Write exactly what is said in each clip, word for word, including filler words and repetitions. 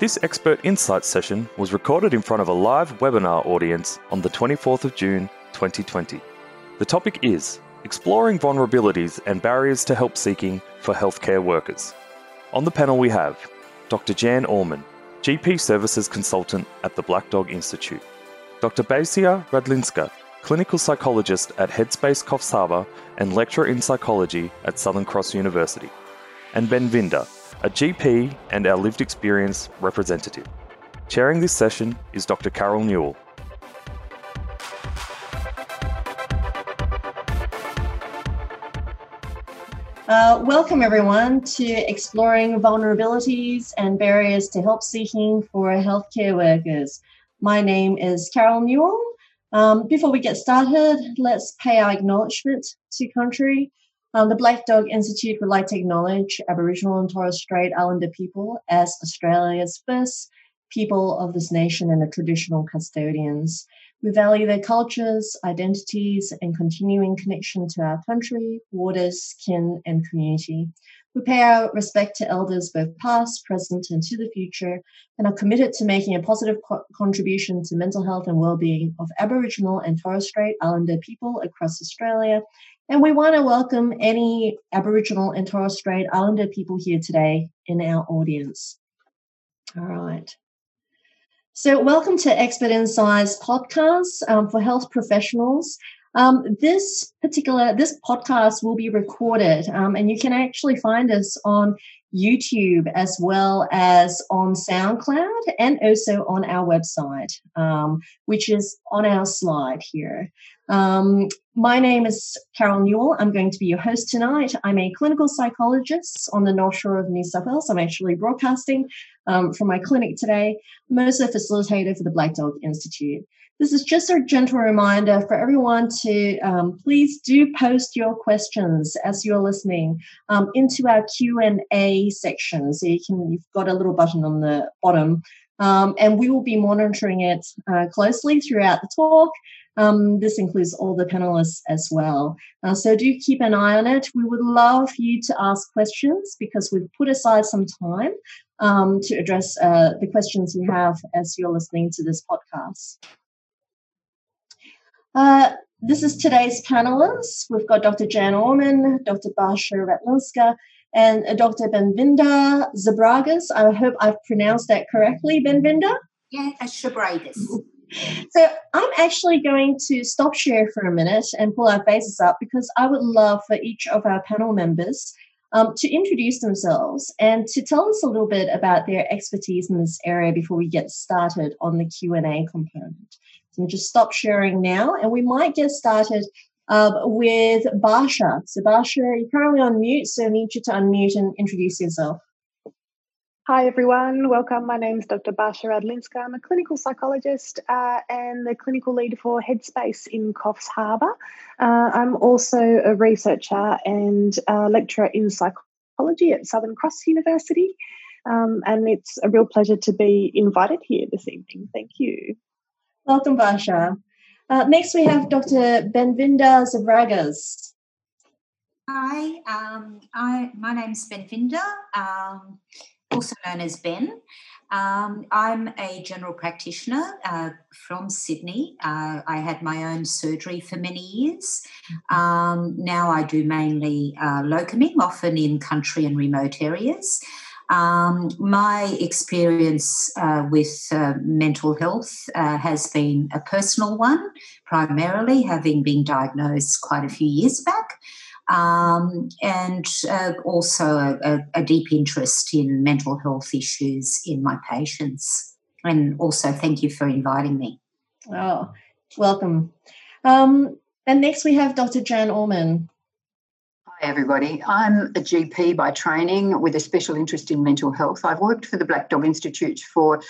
This Expert Insights session was recorded in front of a live webinar audience on the twenty-fourth of June twenty twenty. The topic is Exploring Vulnerabilities and Barriers to Help Seeking for Healthcare Workers. On the panel we have Doctor Jan Orman, G P Services Consultant at the Black Dog Institute, Doctor Basia Radlinska, Clinical Psychologist at Headspace Coffs Harbour and Lecturer in Psychology at Southern Cross University, and Benvinda, a G P and our lived experience representative. Chairing this session is Doctor Carol Newell. Uh, welcome everyone to Exploring Vulnerabilities and Barriers to Help Seeking for Healthcare Workers. My name is Carol Newell. Um, before we get started, let's pay our acknowledgement to country. Um, the Black Dog Institute would like to acknowledge Aboriginal and Torres Strait Islander people as Australia's first people of this nation and the traditional custodians. We value their cultures, identities, and continuing connection to our country, waters, kin, and community. We pay our respect to elders both past, present, and to the future, and are committed to making a positive co contribution to mental health and well-being of Aboriginal and Torres Strait Islander people across Australia. And we want to welcome any Aboriginal and Torres Strait Islander people here today in our audience. All right. So welcome to Expert Insights podcast um, for health professionals. Um, this particular, this podcast will be recorded um, and you can actually find us on YouTube as well as on SoundCloud and also on our website, um, which is on our slide here. Um, my name is Carol Newell. I'm going to be your host tonight. I'm a clinical psychologist on the North Shore of New South Wales. I'm actually broadcasting um, from my clinic today. I'm also a facilitator for the Black Dog Institute. This is just a gentle reminder for everyone to um, please do post your questions as you're listening um, into our Q and A section. So you can, you've got a little button on the bottom um, and we will be monitoring it uh, closely throughout the talk. Um, this includes all the panelists as well. Uh, so do keep an eye on it. We would love for you to ask questions because we've put aside some time um, to address uh, the questions you have as you're listening to this podcast. Uh, this is today's panelists. We've got Doctor Jan Orman, Doctor Basia Radlinska, and Doctor Benvinda Zavragas. I hope I've pronounced that correctly, Benvinda. Yeah, Zavragas. So I'm actually going to stop share for a minute and pull our faces up because I would love for each of our panel members um, to introduce themselves and to tell us a little bit about their expertise in this area before we get started on the Q and A component. So just stop sharing now, and we might get started uh, with Basia. So Basia, you're currently on mute, so I need you to unmute and introduce yourself. Hi everyone, welcome. My name is Doctor Basia Radlinska. I'm a clinical psychologist uh, and the clinical lead for Headspace in Coffs Harbour. Uh, I'm also a researcher and a lecturer in psychology at Southern Cross University, um, and it's a real pleasure to be invited here this evening. Thank you. Welcome, Basia. Uh, next, we have Doctor Benvinda Zavragas. Hi, um, I, my name's Benvinda, um, also known as Ben. Um, I'm a general practitioner uh, from Sydney. Uh, I had my own surgery for many years. Um, now I do mainly uh, locuming, often in country and remote areas. Um, my experience uh, with uh, mental health uh, has been a personal one, primarily having been diagnosed quite a few years back, um, and uh, also a, a deep interest in mental health issues in my patients. And also thank you for inviting me. Oh, welcome. Um, and next we have Doctor Jan Orman. Hi everybody, I'm a G P by training with a special interest in mental health. I've worked for the Black Dog Institute for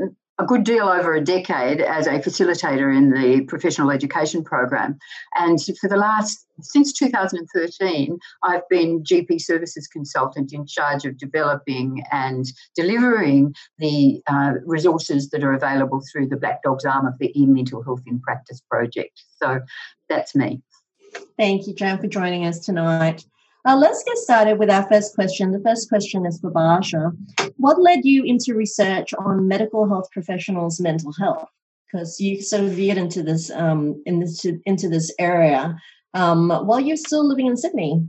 a good deal over a decade as a facilitator in the professional education program. And for the last, since two thousand thirteen, I've been G P services consultant in charge of developing and delivering the uh, resources that are available through the Black Dog's arm of the E-Mental Health in Practice project. So that's me. Thank you, Jan, for joining us tonight. Uh, let's get started with our first question. The first question is for Basia. What led you into research on medical health professionals' mental health? Because you sort of veered into this, um, in this into this area um, while you're still living in Sydney.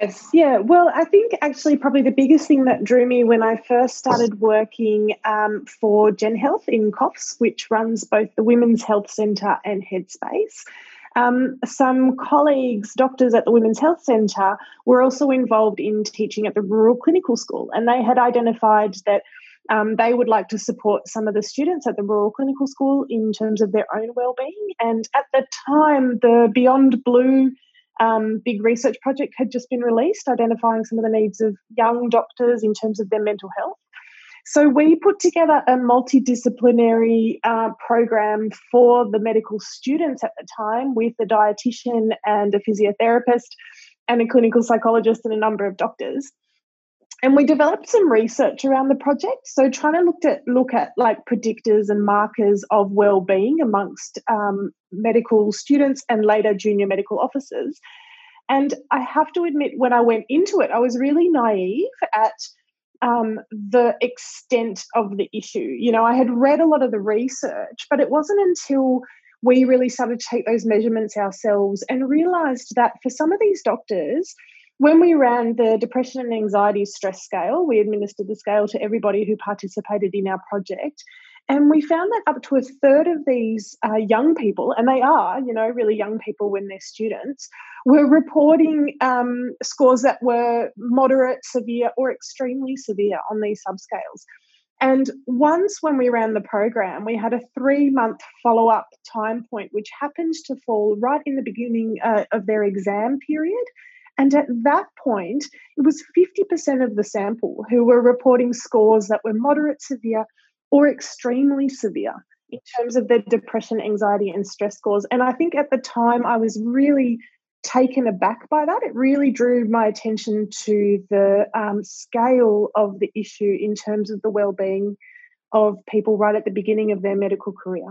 Yes, yeah. Well, I think actually probably the biggest thing that drew me when I first started working um, for Gen Health in C O F S, which runs both the Women's Health Centre and Headspace. Um, some colleagues, doctors at the Women's Health Centre, were also involved in teaching at the Rural Clinical School, and they had identified that um, they would like to support some of the students at the Rural Clinical School in terms of their own wellbeing. And at the time, the Beyond Blue Um, big research project had just been released, identifying some of the needs of young doctors in terms of their mental health. So we put together a multidisciplinary uh, program for the medical students at the time, with a dietitian and a physiotherapist and a clinical psychologist and a number of doctors. And we developed some research around the project, so trying to look at look at like predictors and markers of well-being amongst um, medical students and later junior medical officers. And I have to admit, when I went into it, I was really naive at um, the extent of the issue. You know, I had read a lot of the research, but it wasn't until we really started to take those measurements ourselves and realised that for some of these doctors, when we ran the Depression and Anxiety Stress Scale, we administered the scale to everybody who participated in our project, and we found that up to a third of these uh, young people, and they are, you know, really young people when they're students, were reporting um, scores that were moderate, severe, or extremely severe on these subscales. And once when we ran the program, we had a three-month follow-up time point, which happened to fall right in the beginning uh, of their exam period. And at that point, it was fifty percent of the sample who were reporting scores that were moderate, severe, or extremely severe in terms of their depression, anxiety, and stress scores. And I think at the time I was really taken aback by that. It really drew my attention to the um, scale of the issue in terms of the well-being of people right at the beginning of their medical career.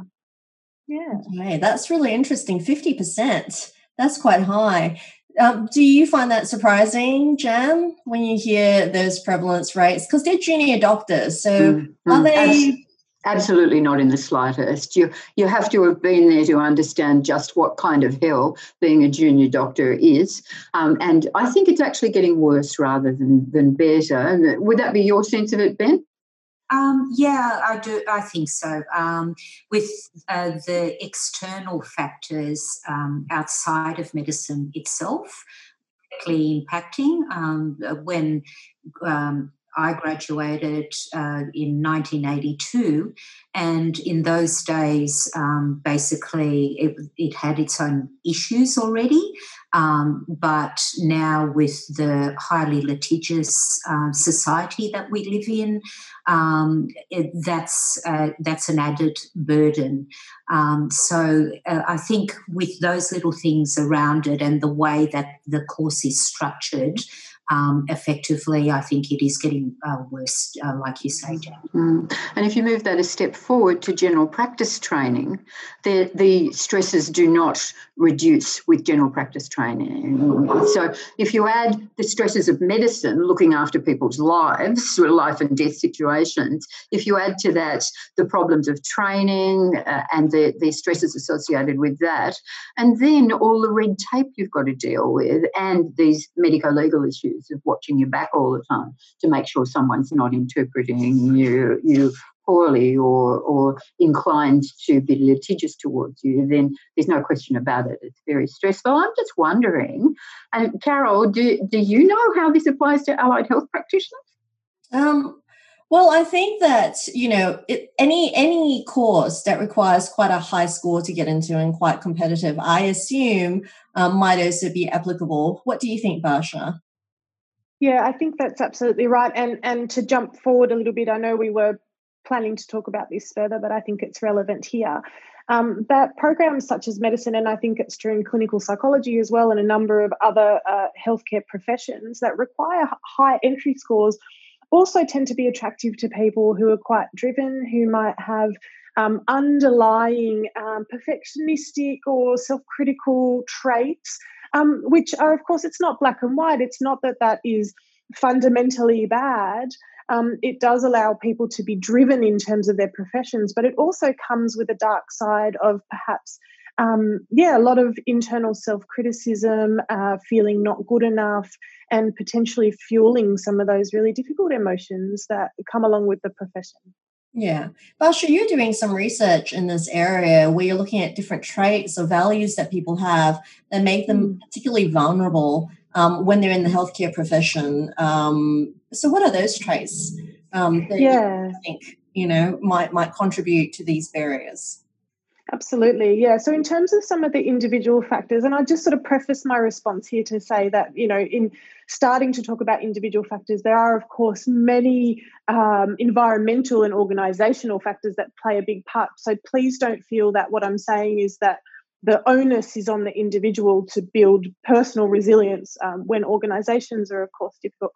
Yeah. Okay, that's really interesting. fifty percent. That's quite high. Um, do you find that surprising, Jan, when you hear those prevalence rates? Because they're junior doctors, so mm-hmm. are they... Abs- absolutely not in the slightest. You you have to have been there to understand just what kind of hell being a junior doctor is. Um, and I think it's actually getting worse rather than, than better. Would that be your sense of it, Ben? Um, yeah, I do. I think so. Um, with uh, the external factors um, outside of medicine itself, directly impacting. Um, when um, I graduated uh, in nineteen eighty-two, and in those days, um, basically it, it had its own issues already. Um, but now with the highly litigious um, society that we live in, um, it, that's uh, that's an added burden. Um, so uh, I think with those little things around it and the way that the course is structured, Um, effectively, I think it is getting uh, worse, uh, like you say, Jan. Mm. And if you move that a step forward to general practice training, the, the stresses do not reduce with general practice training. Mm. So if you add the stresses of medicine, looking after people's lives, life and death situations, if you add to that the problems of training uh, and the, the stresses associated with that, and then all the red tape you've got to deal with and these medico-legal issues of watching your back all the time to make sure someone's not interpreting you you poorly or or inclined to be litigious towards you, then there's no question about it. It's very stressful. I'm just wondering, and Carol, do do you know how this applies to allied health practitioners? Um, well, I think that, you know, it, any any course that requires quite a high score to get into and quite competitive, I assume um, might also be applicable. What do you think, Basia? Yeah, I think that's absolutely right. And and to jump forward a little bit, I know we were planning to talk about this further, but I think it's relevant here. Um, that programs such as medicine, and I think it's true in clinical psychology as well, and a number of other uh, healthcare professions that require high entry scores, also tend to be attractive to people who are quite driven, who might have um, underlying um, perfectionistic or self-critical traits um, which are, of course, it's not black and white. It's not that that is fundamentally bad. Um, it does allow people to be driven in terms of their professions, but it also comes with a dark side of perhaps, um, yeah, a lot of internal self-criticism, uh, feeling not good enough, and potentially fueling some of those really difficult emotions that come along with the profession. Yeah. Basia, you're doing some research in this area where you're looking at different traits or values that people have that make them particularly vulnerable um, when they're in the healthcare profession. Um, so what are those traits um, that yeah. you think, you know, might, might contribute to these barriers? Absolutely, yeah. So in terms of some of the individual factors, and I just sort of preface my response here to say that, you know, in starting to talk about individual factors, there are, of course, many um, environmental and organisational factors that play a big part. So please don't feel that what I'm saying is that the onus is on the individual to build personal resilience um, when organisations are, of course, difficult.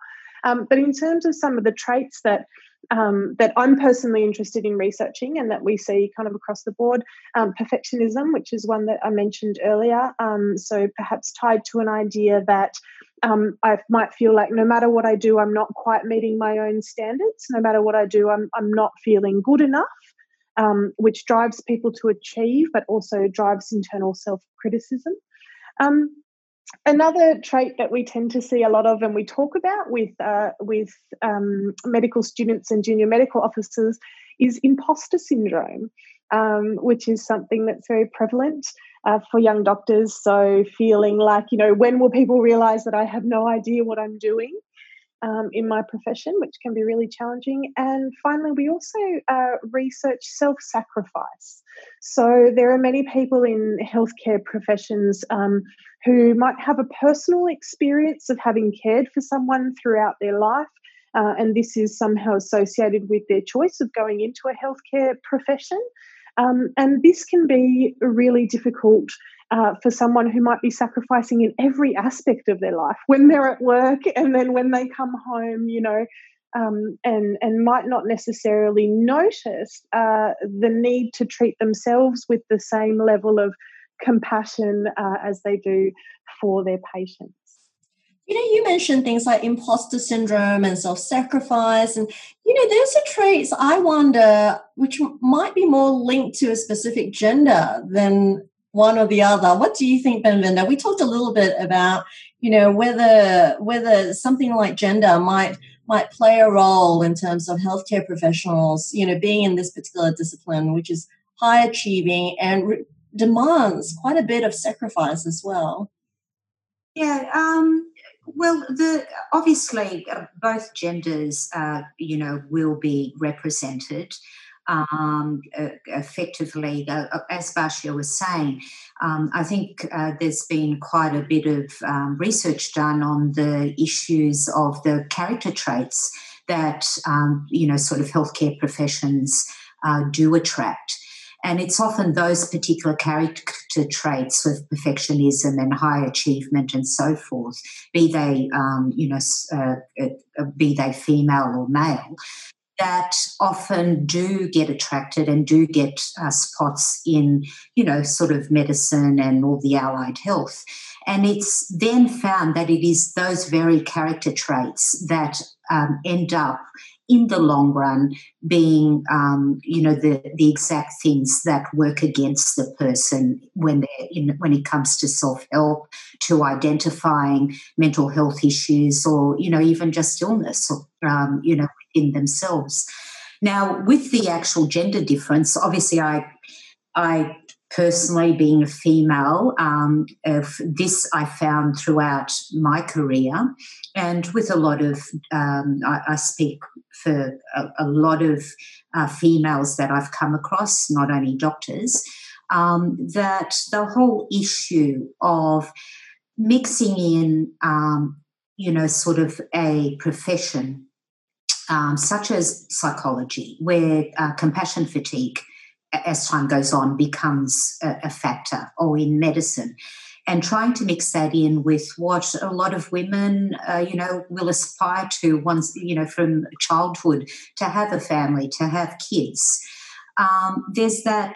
Um, but in terms of some of the traits that Um, that I'm personally interested in researching and that we see kind of across the board. Um, perfectionism, which is one that I mentioned earlier, um, so perhaps tied to an idea that um, I might feel like no matter what I do, I'm not quite meeting my own standards. No matter what I do, I'm, I'm not feeling good enough, um, which drives people to achieve but also drives internal self-criticism. Um, Another trait that we tend to see a lot of, and we talk about with uh, with um, medical students and junior medical officers, is imposter syndrome, um, which is something that's very prevalent uh, for young doctors. So feeling like, you know, when will people realise that I have no idea what I'm doing um, in my profession, which can be really challenging. And finally, we also uh, research self-sacrifice. So there are many people in healthcare professions um, who might have a personal experience of having cared for someone throughout their life, uh, and this is somehow associated with their choice of going into a healthcare profession. Um, and this can be really difficult uh, for someone who might be sacrificing in every aspect of their life, when they're at work and then when they come home, you know, Um, and, and might not necessarily notice uh, the need to treat themselves with the same level of compassion uh, as they do for their patients. You know, you mentioned things like imposter syndrome and self-sacrifice, and, you know, those are traits, I wonder, which might be more linked to a specific gender than one or the other. What do you think, Benvinda? We talked a little bit about, you know, whether whether something like gender might might play a role in terms of healthcare professionals, you know, being in this particular discipline, which is high achieving and re- demands quite a bit of sacrifice as well. Yeah, um, well, the obviously uh, both genders, uh, you know, will be represented. Um, effectively, as Basia was saying, um, I think uh, there's been quite a bit of um, research done on the issues of the character traits that, um, you know, sort of healthcare professions uh, do attract. And it's often those particular character traits of perfectionism and high achievement and so forth, be they, um, you know, uh, be they female or male, that often do get attracted and do get uh, spots in, you know, sort of medicine and all the allied health. And it's then found that it is those very character traits that um, end up in the long run being, um, you know, the, the exact things that work against the person when they're in, when it comes to self-help, to identifying mental health issues or, you know, even just illness, or, um, you know, in themselves. Now, with the actual gender difference, obviously I I personally, being a female, um, this I found throughout my career, and with a lot of, um, I, I speak for a, a lot of uh, females that I've come across, not only doctors, um, that the whole issue of mixing in, um, you know, sort of a profession Um, such as psychology, where uh, compassion fatigue, as time goes on, becomes a, a factor, or in medicine, and trying to mix that in with what a lot of women, uh, you know, will aspire to once, you know, from childhood, to have a family, to have kids. Um, there's that.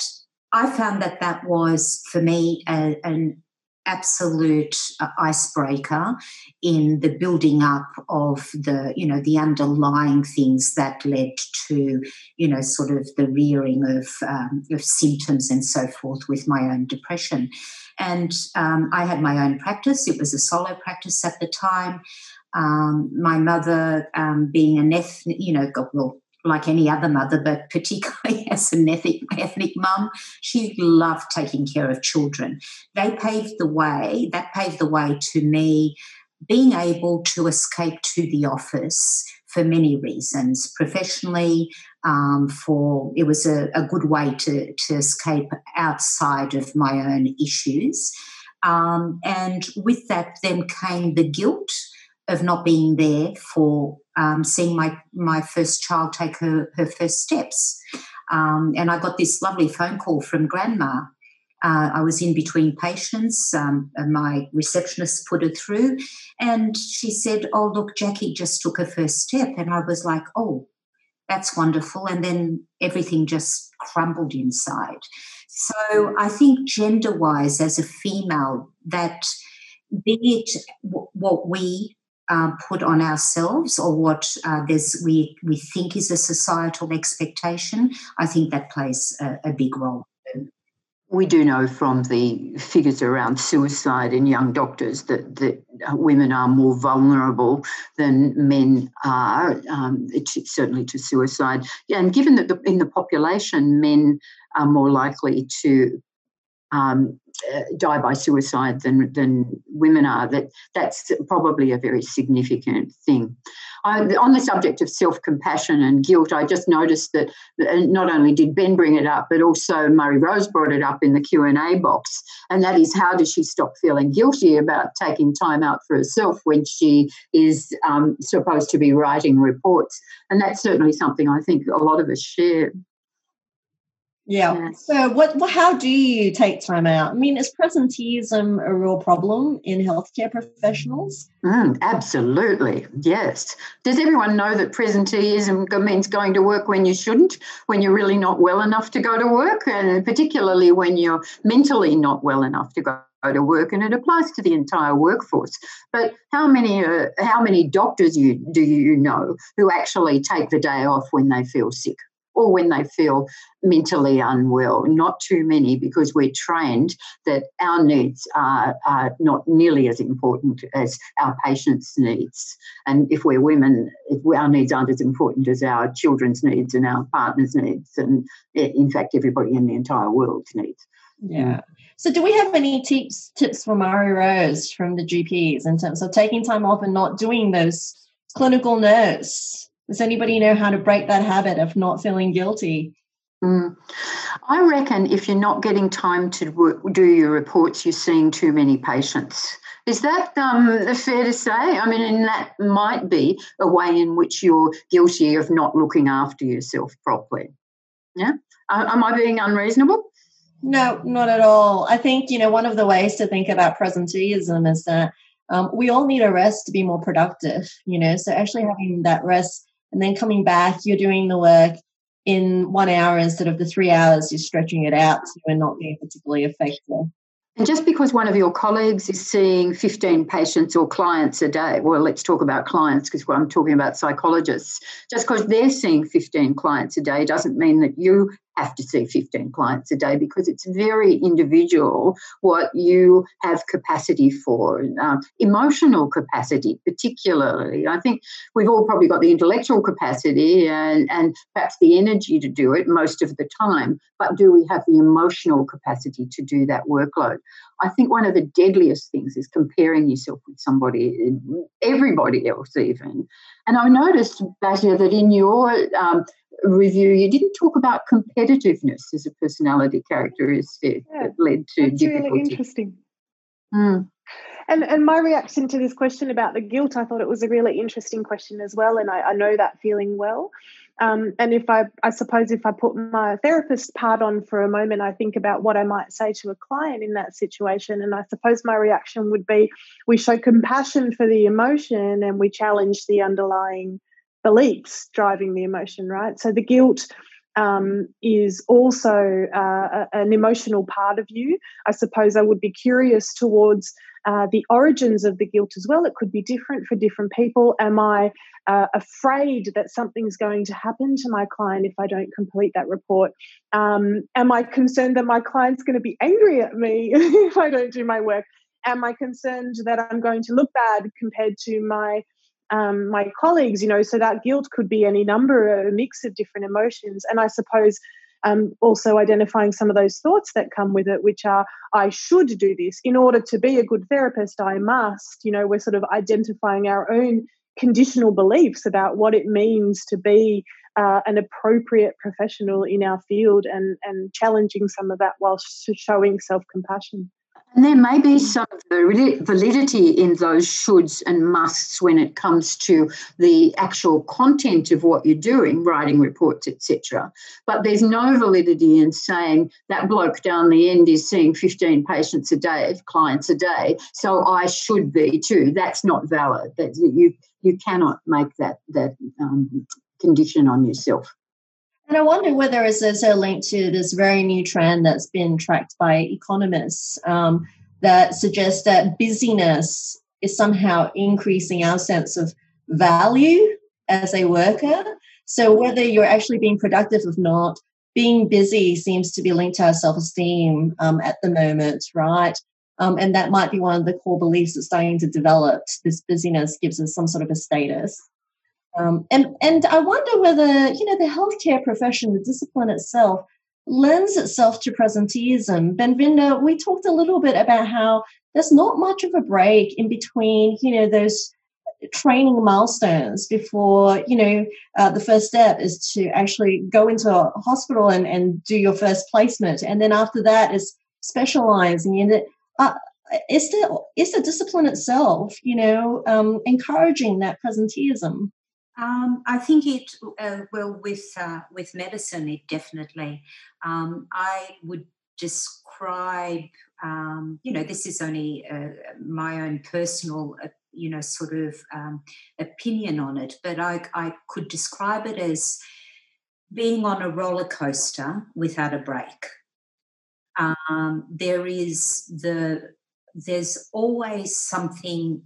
I found that that was for me a, an absolute uh, icebreaker in the building up of the, you know, the underlying things that led to, you know, sort of the rearing of, um, of symptoms and so forth with my own depression. And um, I had my own practice. It was a solo practice at the time. Um, my mother, um, being an ethnic, you know, well, like any other mother, but particularly as an ethnic, ethnic mum, she loved taking care of children. They paved the way, that paved the way to me being able to escape to the office for many reasons, professionally, um, for it was a, a good way to, to escape outside of my own issues. Um, and with that then came the guilt of not being there for um, seeing my, my first child take her, her first steps. Um, and I got this lovely phone call from Grandma. Uh, I was in between patients. Um, and my receptionist put it through. And she said, oh, look, Jackie just took her first step. And I was like, oh, that's wonderful. And then everything just crumbled inside. So I think gender-wise, as a female, that be it w- what we Uh, put on ourselves or what uh, there's, we, we think is a societal expectation, I think that plays a, a big role. We do know from the figures around suicide in young doctors that, that women are more vulnerable than men are, um, certainly to suicide. Yeah, and given that the, in the population men are more likely to Um, uh, die by suicide than than women are, that that's probably a very significant thing. I, on the subject of self-compassion and guilt, I just noticed that not only did Ben bring it up, but also Murray Rose brought it up in the Q and A box, and that is, how does she stop feeling guilty about taking time out for herself when she is um, supposed to be writing reports? And that's certainly something I think a lot of us share. Yeah. So what, what, how do you take time out? I mean, is presenteeism a real problem in healthcare professionals? Mm, absolutely. Yes. Does everyone know that presenteeism means going to work when you shouldn't, when you're really not well enough to go to work, and particularly when you're mentally not well enough to go to work? And it applies to the entire workforce. But how many uh, how many doctors you, do you know who actually take the day off when they feel sick? Or when they feel mentally unwell? Not too many, because we're trained that our needs are, are not nearly as important as our patients' needs. And if we're women, if our needs aren't as important as our children's needs and our partners' needs, and in fact, everybody in the entire world's needs. Yeah. So do we have any tips tips from Mari Rose from the G Ps in terms of taking time off and not doing those clinical notes? Does anybody know how to break that habit of not feeling guilty? Mm. I reckon if you're not getting time to work, do your reports, you're seeing too many patients. Is that um, fair to say? I mean, and that might be a way in which you're guilty of not looking after yourself properly. Yeah? Am I being unreasonable? No, not at all. I think, you know, one of the ways to think about presenteeism is that um, we all need a rest to be more productive, you know, so actually having that rest. And then coming back, you're doing the work in one hour instead of the three hours. You're stretching it out, so you're not being particularly effective. And just because one of your colleagues is seeing fifteen patients or clients a day, well, let's talk about clients because I'm talking about psychologists. Just because they're seeing fifteen clients a day doesn't mean that you have to see fifteen clients a day, because it's very individual what you have capacity for, um, emotional capacity particularly. I think we've all probably got the intellectual capacity and, and perhaps the energy to do it most of the time, but do we have the emotional capacity to do that workload? I think one of the deadliest things is comparing yourself with somebody, everybody else even. And I noticed, Basia, that in your um, review, you didn't talk about competitiveness as a personality characteristic yeah, that led to that's difficulty. Really interesting. Mm. And and my reaction to this question about the guilt, I thought it was a really interesting question as well, and I, I know that feeling well. Um, and if I, I suppose if I put my therapist part on for a moment, I think about what I might say to a client in that situation, and I suppose my reaction would be we show compassion for the emotion and we challenge the underlying beliefs driving the emotion, right? So the guilt um, is also uh, an emotional part of you. I suppose I would be curious towards uh, the origins of the guilt as well. It could be different for different people. Am I uh, afraid that something's going to happen to my client if I don't complete that report? Um, am I concerned that my client's going to be angry at me if I don't do my work? Am I concerned that I'm going to look bad compared to my um, my colleagues? You know, so that guilt could be any number, a mix of different emotions. And I suppose um, also identifying some of those thoughts that come with it, which are, I should do this. In order to be a good therapist, I must. You know, we're sort of identifying our own conditional beliefs about what it means to be uh, an appropriate professional in our field and, and challenging some of that while showing self-compassion. And there may be some validity in those shoulds and musts when it comes to the actual content of what you're doing, writing reports, et cetera. But there's no validity in saying that bloke down the end is seeing fifteen patients a day, clients a day, so I should be too. That's not valid. That you you cannot make that that um, condition on yourself. And I wonder whether it's also linked to this very new trend that's been tracked by economists um, that suggests that busyness is somehow increasing our sense of value as a worker. So whether you're actually being productive or not, being busy seems to be linked to our self-esteem um, at the moment, right? Um, and that might be one of the core beliefs that's starting to develop. This busyness gives us some sort of a status. Um, and, and I wonder whether, you know, the healthcare profession, the discipline itself, lends itself to presenteeism. Benvinda, we talked a little bit about how there's not much of a break in between, you know, those training milestones before, you know, uh, the first step is to actually go into a hospital and, and do your first placement. And then after that is specializing in it. Uh, is the, is the discipline itself, you know, um, encouraging that presenteeism? Um, I think it uh, well with uh, with medicine it definitely. Um, I would describe um, you know this is only uh, my own personal uh, you know sort of um, opinion on it, but I I could describe it as being on a roller coaster without a break. Um, there is the there's always something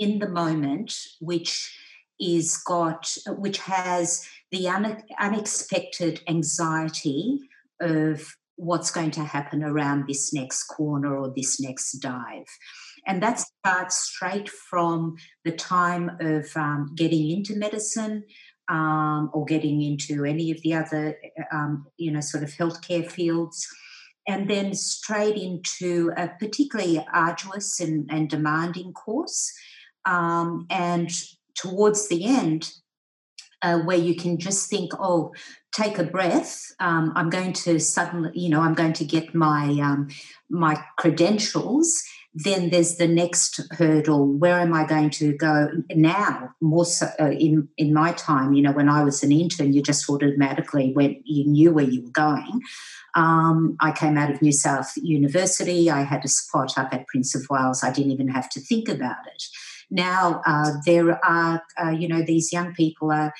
in the moment which. Is got which has the un, unexpected anxiety of what's going to happen around this next corner or this next dive. And that starts straight from the time of um, getting into medicine um, or getting into any of the other, um, you know, sort of healthcare fields, and then straight into a particularly arduous and, and demanding course. Um, and towards the end, uh, where you can just think, oh, take a breath. Um, I'm going to suddenly, you know, I'm going to get my um, my credentials. Then there's the next hurdle. Where am I going to go now? More so uh, in in my time, you know, when I was an intern, you just automatically went. You knew where you were going. Um, I came out of New South University. I had a spot up at Prince of Wales. I didn't even have to think about it. Now uh, there are, uh, you know, these young people are,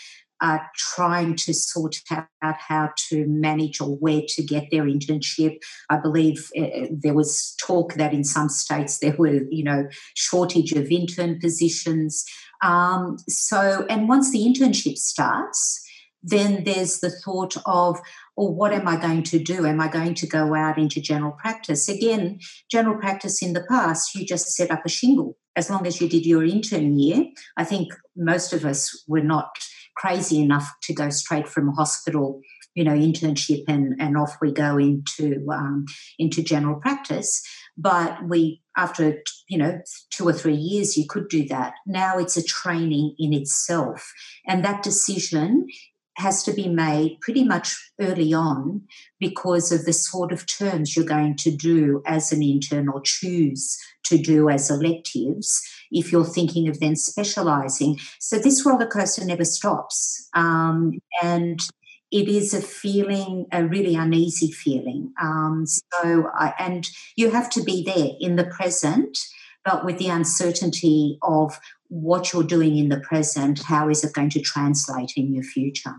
are trying to sort out how to manage or where to get their internship. I believe uh, there was talk that in some states there were, you know, shortage of intern positions. Um, so, and once the internship starts, then there's the thought of, or what am I going to do? Am I going to go out into general practice? Again, general practice in the past, you just set up a shingle. As long as you did your intern year, I think most of us were not crazy enough to go straight from hospital, you know, internship and, and off we go into um, into general practice. But we, after, you know, two or three years, you could do that. Now it's a training in itself. And that decision has to be made pretty much early on because of the sort of terms you're going to do as an intern or choose to do as electives if you're thinking of then specialising. So this roller coaster never stops, um, and it is a feeling, a really uneasy feeling. Um, so, I, and you have to be there in the present, but with the uncertainty of what you're doing in the present, how is it going to translate in your future?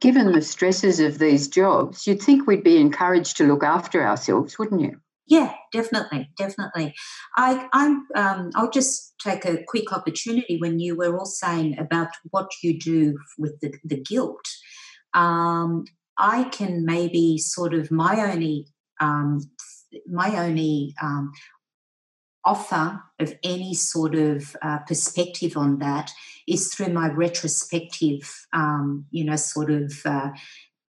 given the stresses of these jobs, you'd think we'd be encouraged to look after ourselves, wouldn't you? Yeah, definitely, definitely. I, I'm, um, I'll just take a quick opportunity when you were all saying about what you do with the, the guilt. Um, I can maybe sort of my only, um, my only um, offer of any sort of uh, perspective on that is through my retrospective, um, you know, sort of uh,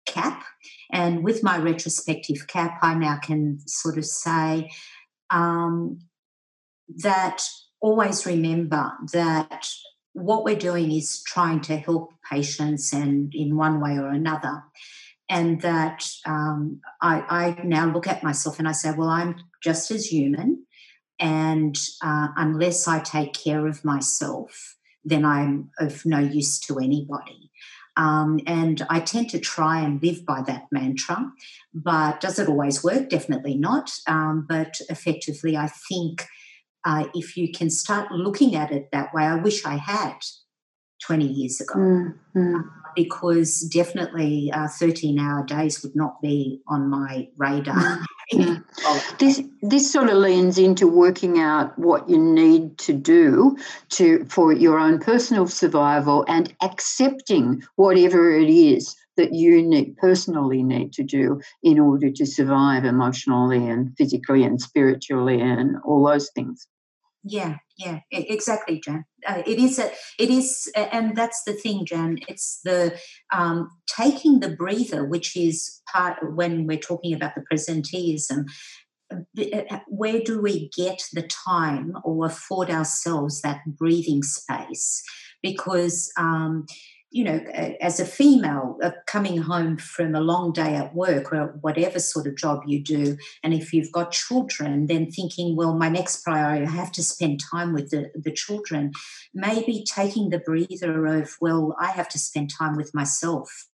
cap. And with my retrospective cap, I now can sort of say um, that always remember that what we're doing is trying to help patients and in one way or another. And that um, I, I now look at myself and I say, well, I'm just as human, and uh, unless I take care of myself, then I'm of no use to anybody. Um, and I tend to try and live by that mantra, but does it always work? Definitely not. Um, but effectively, I think uh, if you can start looking at it that way, I wish I had twenty years ago, mm-hmm. uh, because definitely uh, thirteen-hour days would not be on my radar. Yeah. This this sort of leans into working out what you need to do to for your own personal survival and accepting whatever it is that you need, personally need to do in order to survive emotionally and physically and spiritually and all those things. Yeah, yeah, exactly, Jan. Uh, it is, a, it is, a, and that's the thing, Jan. It's the um, taking the breather, which is part when we're talking about the presenteeism. Where do we get the time or afford ourselves that breathing space? Because um, you know, as a female uh, coming home from a long day at work or whatever sort of job you do, and if you've got children, then thinking, well, my next priority, I have to spend time with the, the children, maybe taking the breather of, well, I have to spend time with myself,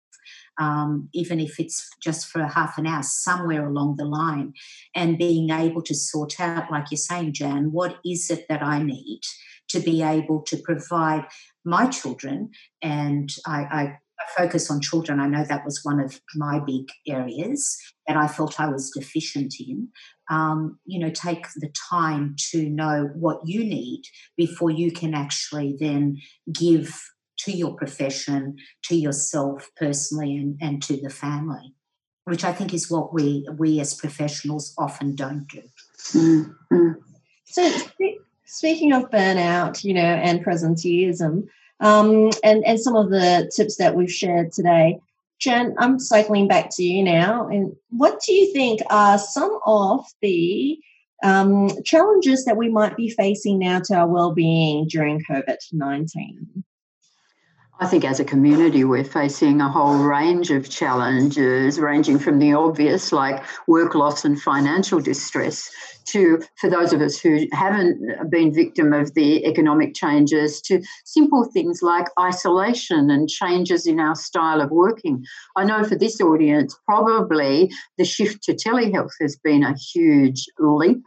um, even if it's just for half an hour somewhere along the line, and being able to sort out, like you're saying, Jan, what is it that I need to be able to provide my children, and I, I focus on children. I know that was one of my big areas that I felt I was deficient in. Um, you know, take the time to know what you need before you can actually then give to your profession, to yourself personally, and, and to the family, which I think is what we we as professionals often don't do. Mm-hmm. So speaking of burnout, you know, and presenteeism, um, and, and some of the tips that we've shared today, Jan, I'm cycling back to you now. And what do you think are some of the um, challenges that we might be facing now to our well-being during COVID nineteen? I think as a community we're facing a whole range of challenges, ranging from the obvious like work loss and financial distress to, for those of us who haven't been victim of the economic changes, to simple things like isolation and changes in our style of working. I know for this audience probably the shift to telehealth has been a huge leap,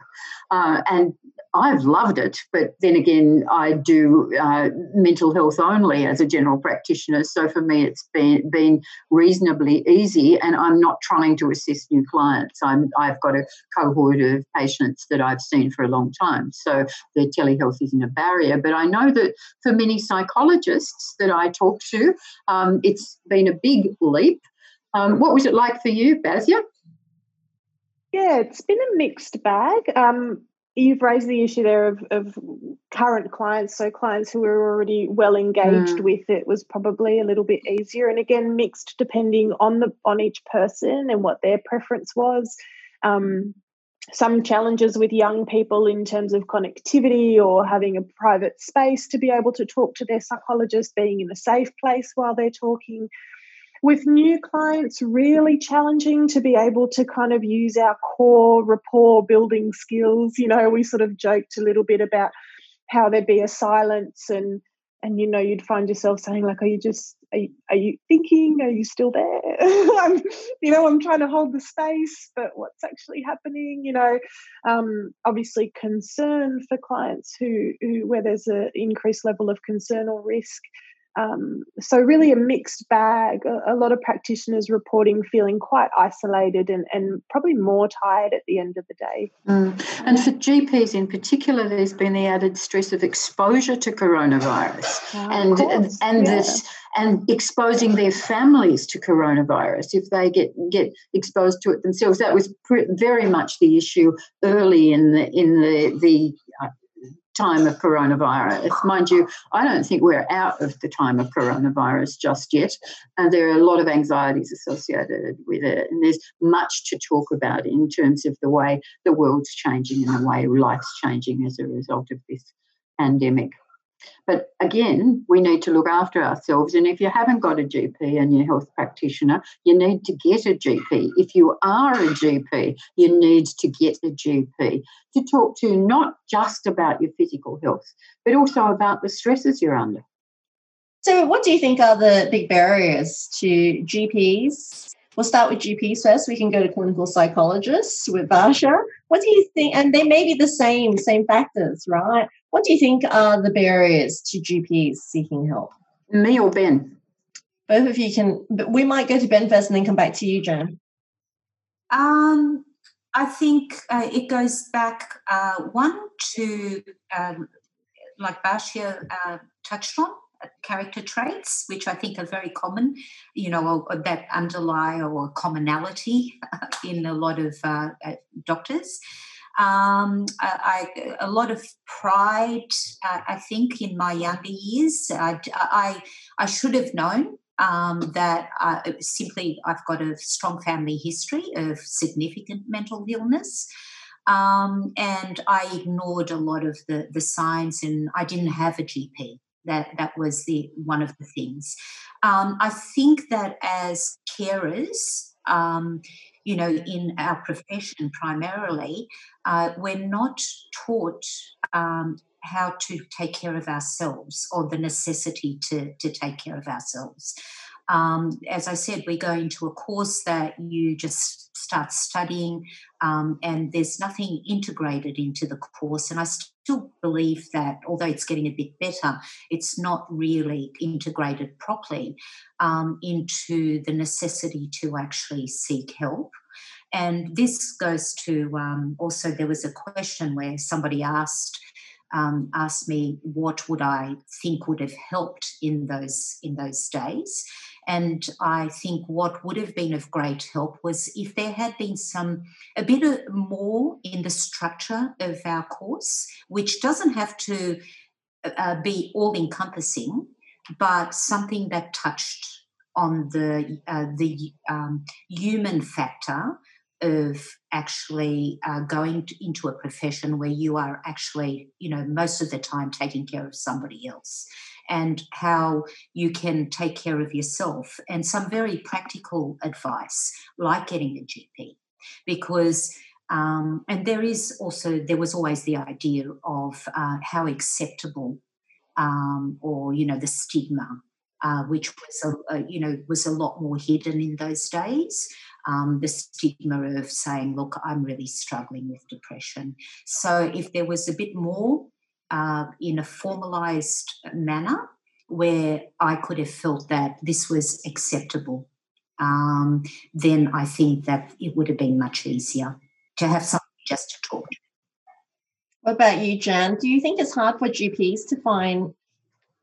uh, and I've loved it, but then again, I do uh, mental health only as a general practitioner. So for me, it's been, been reasonably easy, and I'm not trying to assist new clients. I'm, I've got a cohort of patients that I've seen for a long time. So the telehealth isn't a barrier. But I know that for many psychologists that I talk to, um, it's been a big leap. Um, what was it like for you, Basia? Yeah, it's been a mixed bag. Um You've raised the issue there of, of current clients, so clients who were already well engaged mm. with it was probably a little bit easier, and again mixed depending on the on each person and what their preference was. Um, some challenges with young people in terms of connectivity or having a private space to be able to talk to their psychologist, being in a safe place while they're talking. With new clients, really challenging to be able to kind of use our core rapport building skills. You know, we sort of joked a little bit about how there'd be a silence and, and you know, you'd find yourself saying like, are you just, are you, are you thinking? Are you still there? I'm, you know, I'm trying to hold the space, but what's actually happening? You know, um, obviously concern for clients who, who where there's an increased level of concern or risk. Um, so really a mixed bag, a, a lot of practitioners reporting feeling quite isolated and, and probably more tired at the end of the day. Mm. And for G Ps in particular, there's been the added stress of exposure to coronavirus oh, and course, and yeah. this and exposing their families to coronavirus if they get, get exposed to it themselves. That was pre- very much the issue early in the in the the. Uh, time of coronavirus. Mind you, I don't think we're out of the time of coronavirus just yet, and there are a lot of anxieties associated with it, and there's much to talk about in terms of the way the world's changing and the way life's changing as a result of this pandemic. But again, we need to look after ourselves, and if you haven't got a G P and your health practitioner, you need to get a G P. If you are a G P, you need to get a G P to talk to, not just about your physical health, but also about the stresses you're under. So what do you think are the big barriers to G Ps? We'll start with G Ps first. We can go to clinical psychologists with Basia. What do you think? And they may be the same, same factors, right? What do you think are the barriers to G Ps seeking help? Me or Ben? Both of you can. But we might go to Ben first and then come back to you, Jan. Um, I think uh, it goes back, uh, one, to, um, like Basia uh, touched on, character traits, which I think are very common, you know, or, or that underlie or commonality in a lot of uh, doctors. Um, I, I, a lot of pride, uh, I think, in my younger years. I, I, I should have known um, that I, simply I've got a strong family history of significant mental illness. Um, and I ignored a lot of the, the signs, and I didn't have a G P. That that was the one of the things. Um, I think that as carers, um, you know, in our profession primarily, uh, we're not taught um, how to take care of ourselves or the necessity to, to take care of ourselves. Um, as I said, we go into a course that you just start studying, um, and there's nothing integrated into the course. And I still believe that, although it's getting a bit better, it's not really integrated properly um, into the necessity to actually seek help. And this goes to um, also there was a question where somebody asked, Um, asked me what would I think would have helped in those in those days. And I think what would have been of great help was if there had been some a bit more in the structure of our course, which doesn't have to uh, be all-encompassing, but something that touched on the, uh, the um, human factor of actually uh, going to, into a profession where you are actually, you know, most of the time taking care of somebody else, and how you can take care of yourself, and some very practical advice like getting a G P, because um, and there is also there was always the idea of uh, how acceptable um, or, you know, the stigma, uh, which was a, a, you know was a lot more hidden in those days. Um, the stigma of saying, look, I'm really struggling with depression. So if there was a bit more uh, in a formalised manner where I could have felt that this was acceptable, um, then I think that it would have been much easier to have something just to talk to. What about you, Jan? Do you think it's hard for G Ps to find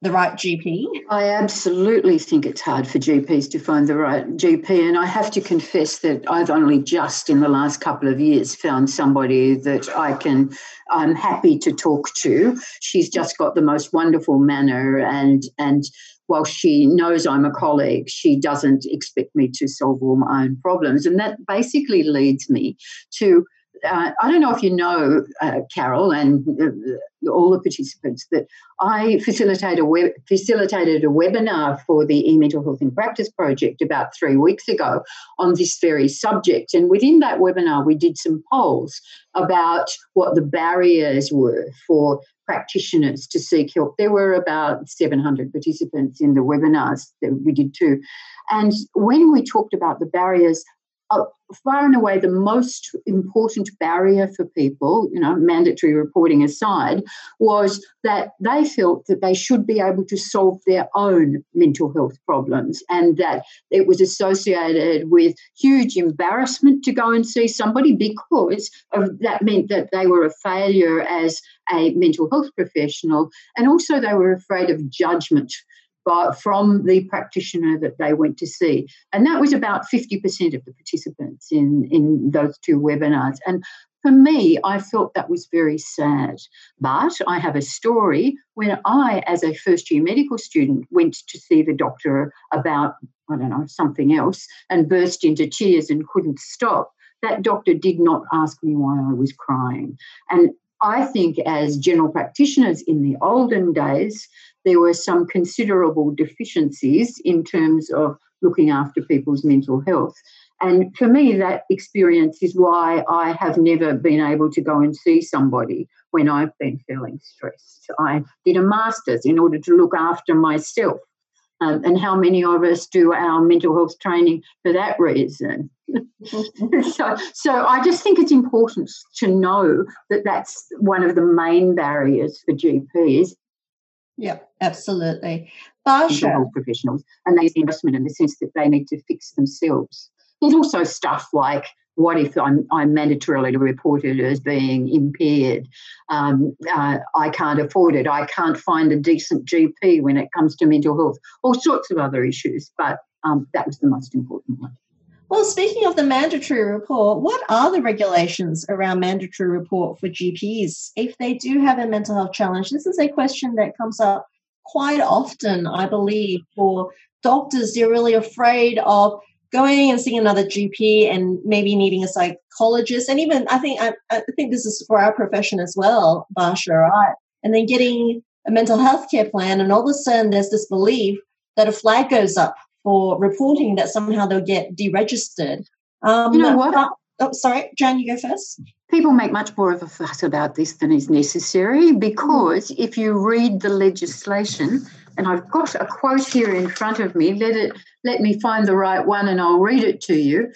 the right G P? I absolutely think it's hard for G Ps to find the right G P, and I have to confess that I've only just in the last couple of years found somebody that I can, I'm happy to talk to. She's just got the most wonderful manner, and and while she knows I'm a colleague, she doesn't expect me to solve all my own problems. And that basically leads me to, Uh, I don't know if you know, uh, Carol, and uh, all the participants, that I facilitate a web- facilitated a webinar for the E-Mental Health in Practice project about three weeks ago on this very subject. And within that webinar, we did some polls about what the barriers were for practitioners to seek help. There were about seven hundred participants in the webinars that we did too. And when we talked about the barriers, uh, far and away the most important barrier for people, you know, mandatory reporting aside, was that they felt that they should be able to solve their own mental health problems, and that it was associated with huge embarrassment to go and see somebody because of, that meant that they were a failure as a mental health professional, and also they were afraid of judgment But from the practitioner that they went to see. And that was about fifty percent of the participants in, in those two webinars. And for me, I felt that was very sad. But I have a story when I, as a first-year medical student, went to see the doctor about, I don't know, something else, and burst into tears and couldn't stop. That doctor did not ask me why I was crying. And I think as general practitioners in the olden days, there were some considerable deficiencies in terms of looking after people's mental health. And for me, that experience is why I have never been able to go and see somebody when I've been feeling stressed. I did a master's in order to look after myself. Um, and how many of us do our mental health training for that reason? so, so I just think it's important to know that that's one of the main barriers for G Ps. Yeah, absolutely. Basia. Mental health professionals, and they use investment in the sense that they need to fix themselves. There's also stuff like, what if I'm, I'm mandatorily reported as being impaired? Um, uh, I can't afford it. I can't find a decent G P when it comes to mental health. All sorts of other issues, but um, that was the most important one. Well, speaking of the mandatory report, what are the regulations around mandatory report for G Ps if they do have a mental health challenge? This is a question that comes up quite often, I believe, for doctors. They're really afraid of going and seeing another G P and maybe needing a psychologist, and even I think I, I think this is for our profession as well, Basia, right? And then getting a mental health care plan, and all of a sudden there's this belief that a flag goes up for reporting that somehow they'll get deregistered. Um, you know what? Uh, oh, sorry, Jan, you go first. People make much more of a fuss about this than is necessary, because if you read the legislation, and I've got a quote here in front of me, let it let me find the right one and I'll read it to you.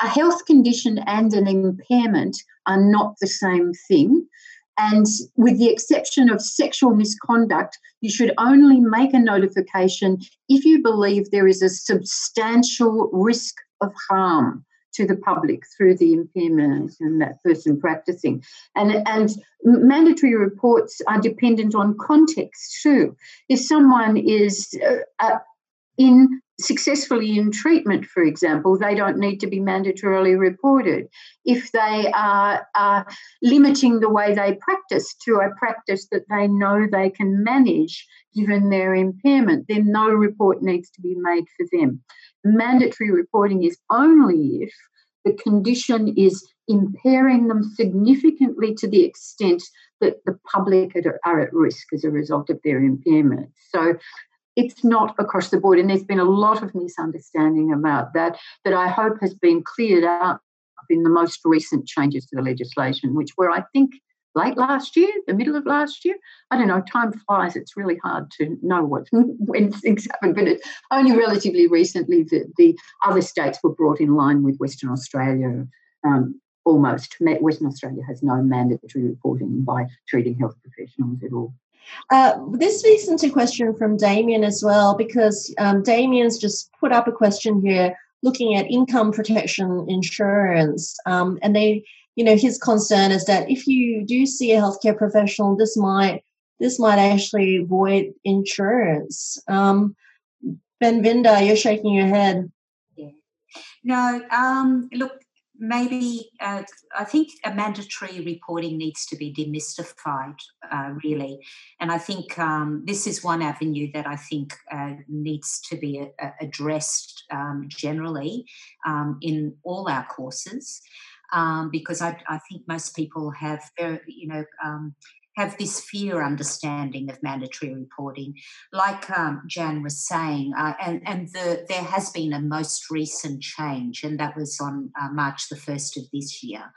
A health condition and an impairment are not the same thing. And with the exception of sexual misconduct, you should only make a notification if you believe there is a substantial risk of harm to the public through the impairment and that person practicing. And, and mandatory reports are dependent on context too. If someone is uh, uh, in successfully in treatment, for example, they don't need to be mandatorily reported. If they are, are limiting the way they practice to a practice that they know they can manage given their impairment, then no report needs to be made for them. Mandatory reporting is only if the condition is impairing them significantly to the extent that the public are at risk as a result of their impairment. So it's not across the board, and there's been a lot of misunderstanding about that that I hope has been cleared up in the most recent changes to the legislation, which were, I think, late last year, the middle of last year. I don't know, time flies. It's really hard to know what, when things happen, but it's only relatively recently that the other states were brought in line with Western Australia. Um, almost. Western Australia has no mandatory reporting by treating health professionals at all. Uh, this leads into a question from Damien as well, because um, Damien's just put up a question here looking at income protection insurance. Um, and they, you know, his concern is that if you do see a healthcare professional, this might this might actually void insurance. Um, Benvinda, you're shaking your head. Yeah. No, um, look, maybe uh, I think a mandatory reporting needs to be demystified, uh, really. And I think um, this is one avenue that I think uh, needs to be a- a addressed um, generally um, in all our courses, um, because I, I think most people have, very, you know, um, have this fear understanding of mandatory reporting. Like um, Jan was saying, uh, and, and the, there has been a most recent change, and that was on uh, March the first of this year,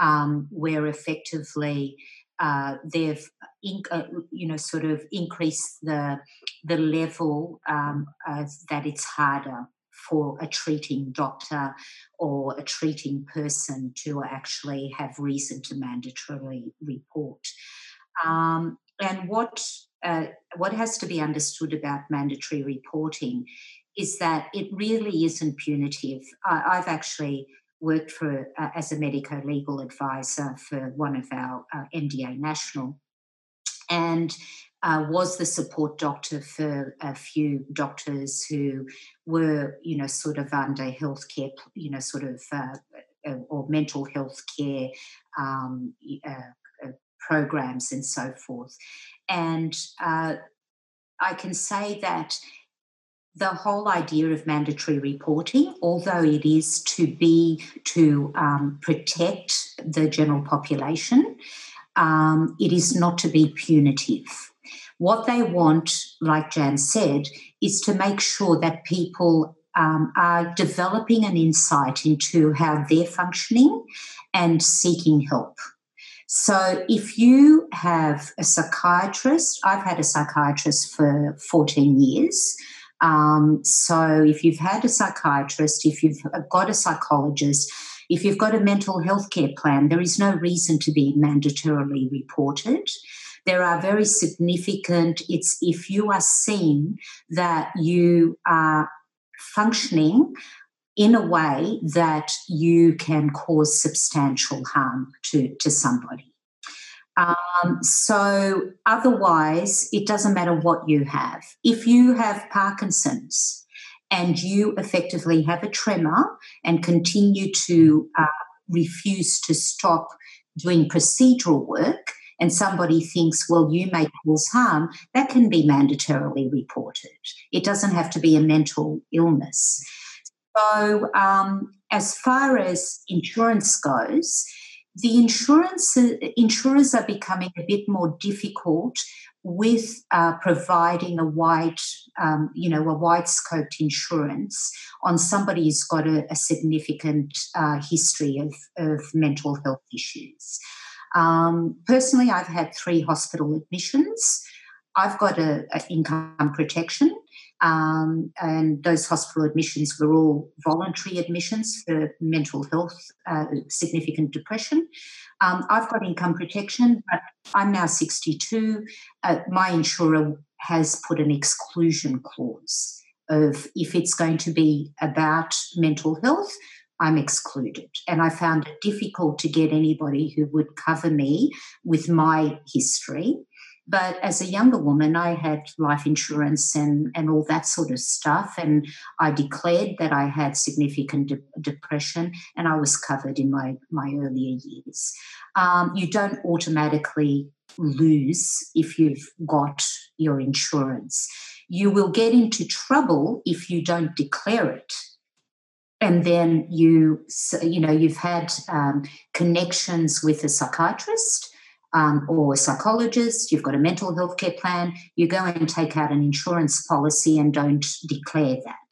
um, where effectively uh, they've, inc- uh, you know, sort of increased the, the level um, uh, that it's harder for a treating doctor or a treating person to actually have reason to mandatorily report. Um, and what uh, what has to be understood about mandatory reporting is that it really isn't punitive. I, I've actually worked for uh, as a medico-legal advisor for one of our uh, M D A National, and Uh, was the support doctor for a few doctors who were, you know, sort of under healthcare, you know, sort of, uh, or mental health care um, uh, programs and so forth. And uh, I can say that the whole idea of mandatory reporting, although it is to be to um, protect the general population, um, it is not to be punitive. What they want, like Jan said, is to make sure that people um, are developing an insight into how they're functioning and seeking help. So if you have a psychiatrist, I've had a psychiatrist for fourteen years. Um, so if you've had a psychiatrist, if you've got a psychologist, if you've got a mental health care plan, there is no reason to be mandatorily reported. There are very significant, it's if you are seeing that you are functioning in a way that you can cause substantial harm to, to somebody. Um, so otherwise, it doesn't matter what you have. If you have Parkinson's and you effectively have a tremor and continue to uh, refuse to stop doing procedural work, and somebody thinks, well, you may cause harm, that can be mandatorily reported. It doesn't have to be a mental illness. So um, as far as insurance goes, the insurance, insurers are becoming a bit more difficult with uh, providing a wide, um, you know, a wide-scoped insurance on somebody who's got a, a significant uh, history of, of mental health issues. Um, personally, I've had three hospital admissions. I've got a, a income protection, um, and those hospital admissions were all voluntary admissions for mental health, uh, significant depression. Um, I've got income protection, but I'm now sixty-two. Uh, my insurer has put an exclusion clause of if it's going to be about mental health, I'm excluded, and I found it difficult to get anybody who would cover me with my history. But as a younger woman, I had life insurance and, and all that sort of stuff, and I declared that I had significant de- depression, and I was covered in my, my earlier years. Um, you don't automatically lose if you've got your insurance. You will get into trouble if you don't declare it. And then you, you know, you've had um, connections with a psychiatrist um, or a psychologist. You've got a mental health care plan. You go and take out an insurance policy and don't declare that.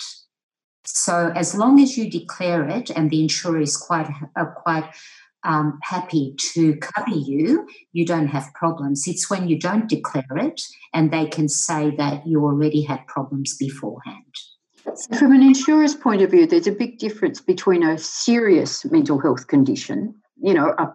So as long as you declare it, and the insurer is quite uh, quite um, happy to cover you, you don't have problems. It's when you don't declare it, and they can say that you already had problems beforehand. So from an insurer's point of view, there's a big difference between a serious mental health condition, you know, uh,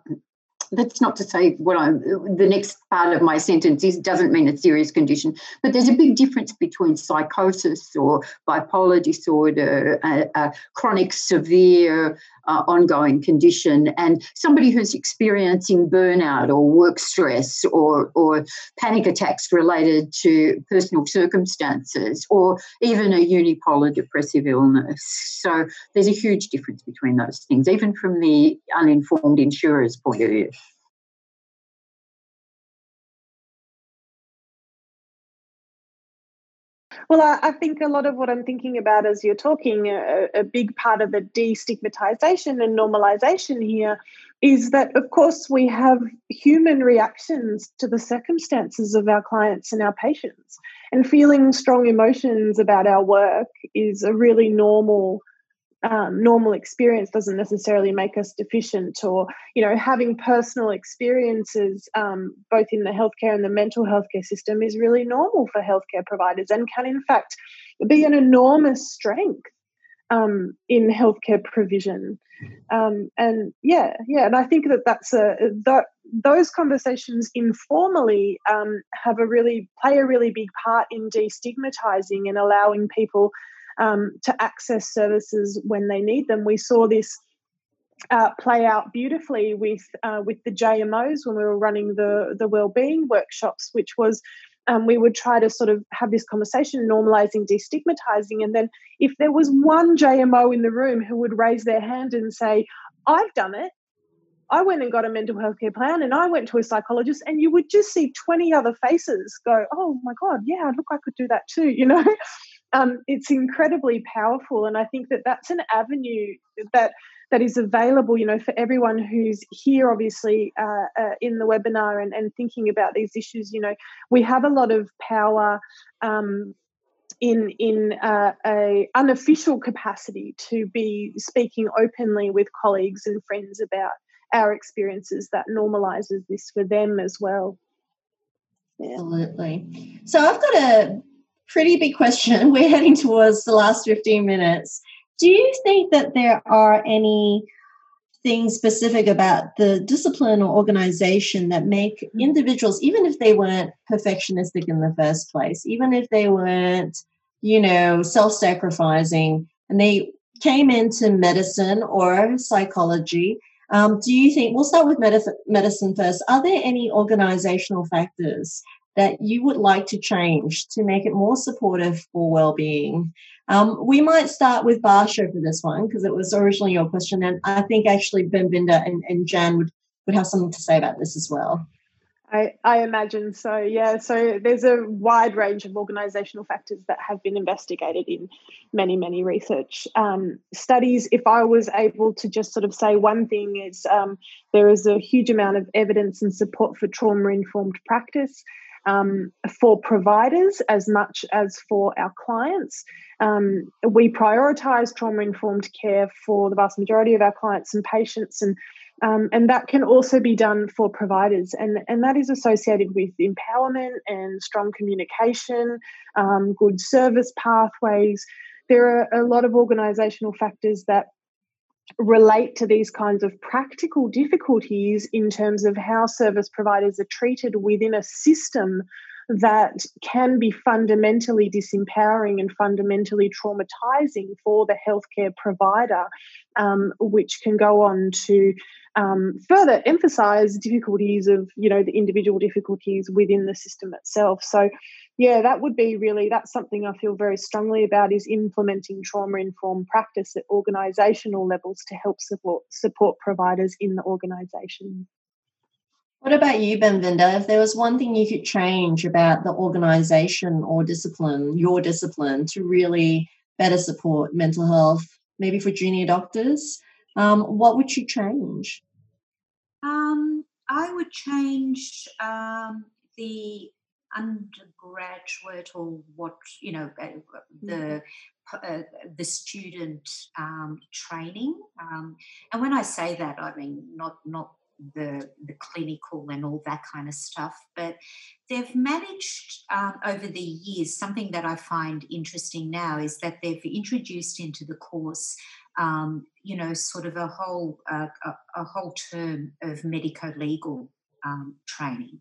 that's not to say what I'm, the next part of my sentence is doesn't mean a serious condition, but there's a big difference between psychosis or bipolar disorder, a, a chronic, severe, uh, ongoing condition, and somebody who's experiencing burnout or work stress or, or panic attacks related to personal circumstances or even a unipolar depressive illness. So there's a huge difference between those things, even from the uninformed insurer's point of view. Well, I, I think a lot of what I'm thinking about as you're talking, a, a big part of the destigmatization and normalization here is that, of course, we have human reactions to the circumstances of our clients and our patients. And feeling strong emotions about our work is a really normal Um, normal experience. Doesn't necessarily make us deficient, or, you know, having personal experiences um, both in the healthcare and the mental healthcare system is really normal for healthcare providers and can in fact be an enormous strength um, in healthcare provision. Um, and yeah, yeah, and I think that that's a that those conversations informally um, have a really play a really big part in destigmatizing and allowing people um, to access services when they need them. We saw this uh, play out beautifully with uh, with the J M Os when we were running the the wellbeing workshops, which was. Um, we would try to sort of have this conversation, normalizing, destigmatizing, and then if there was one J M O in the room who would raise their hand and say, I've done it, I went and got a mental health care plan and I went to a psychologist, and you would just see twenty other faces go, oh, my God, yeah, look, I could do that too, you know. um, it's incredibly powerful, and I think that that's an avenue that that is available, you know, for everyone who's here, obviously, uh, uh, in the webinar and, and thinking about these issues. You know, we have a lot of power um, in in uh, a unofficial capacity to be speaking openly with colleagues and friends about our experiences. That normalises this for them as well. Yeah. Absolutely. So I've got a pretty big question. We're heading towards the last fifteen minutes. Do you think that there are any things specific about the discipline or organization that make individuals, even if they weren't perfectionistic in the first place, even if they weren't, you know, self-sacrificing, and they came into medicine or psychology, um, do you think, we'll start with medif- medicine first, are there any organizational factors that you would like to change to make it more supportive for well-being? Um, we might start with Basia for this one because it was originally your question, and I think actually Benvinda and, and Jan would, would have something to say about this as well. I, I imagine so, yeah. So there's a wide range of organisational factors that have been investigated in many, many research um, studies. If I was able to just sort of say one thing is um, there is a huge amount of evidence and support for trauma-informed practice. Um, for providers as much as for our clients. Um, we prioritise trauma-informed care for the vast majority of our clients and patients, and um, and that can also be done for providers. And, and that is associated with empowerment and strong communication, um, good service pathways. There are a lot of organisational factors that relate to these kinds of practical difficulties in terms of how service providers are treated within a system that can be fundamentally disempowering and fundamentally traumatizing for the healthcare provider, um, which can go on to um, further emphasize difficulties of, you know, the individual difficulties within the system itself. So, yeah, that would be really, that's something I feel very strongly about, is implementing trauma-informed practice at organisational levels to help support support providers in the organisation. What about you, Benvinda? If there was one thing you could change about the organisation or discipline, your discipline, to really better support mental health, maybe for junior doctors, um, what would you change? Um, I would change um, the undergraduate, or what you know, the uh, the student um, training, um, and when I say that, I mean not not the the clinical and all that kind of stuff. But they've managed um, over the years, something that I find interesting now is that they've introduced into the course, um, you know, sort of a whole uh, a, a whole term of medico-legal um, training.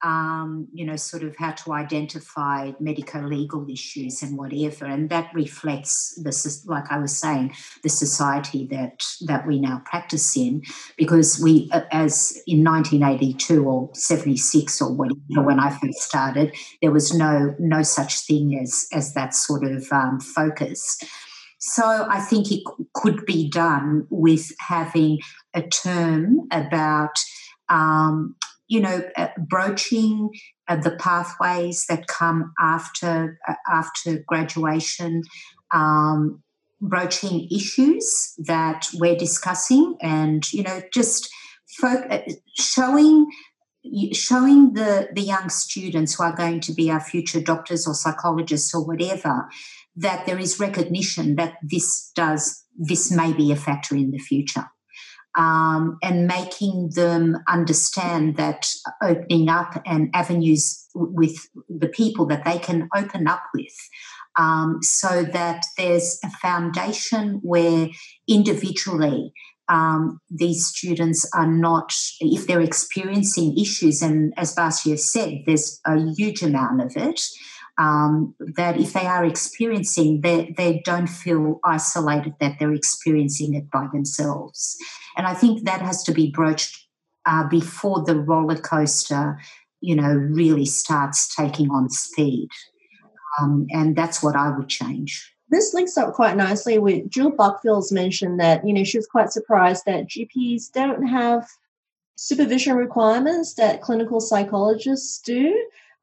Um, you know, sort of how to identify medico-legal issues and whatever, and that reflects the, like I was saying, the society that that we now practice in. Because we, as in nineteen eighty-two or seventy-six or whatever, when I first started, there was no no such thing as as that sort of um, focus. So I think it could be done with having a term about. Um, you know, uh, broaching uh, the pathways that come after uh, after graduation, um, broaching issues that we're discussing, and you know, just folk, uh, showing showing the the young students who are going to be our future doctors or psychologists or whatever, that there is recognition that this does this may be a factor in the future. Um, and making them understand that opening up and avenues with the people that they can open up with um, so that there's a foundation where individually um, these students are not, if they're experiencing issues, and as Basia said, there's a huge amount of it, Um, that if they are experiencing, they, they don't feel isolated, that they're experiencing it by themselves. And I think that has to be broached uh, before the roller coaster, you know, really starts taking on speed. Um, and that's what I would change. This links up quite nicely with Jill Buckfield's mention that, you know, she was quite surprised that G Ps don't have supervision requirements that clinical psychologists do.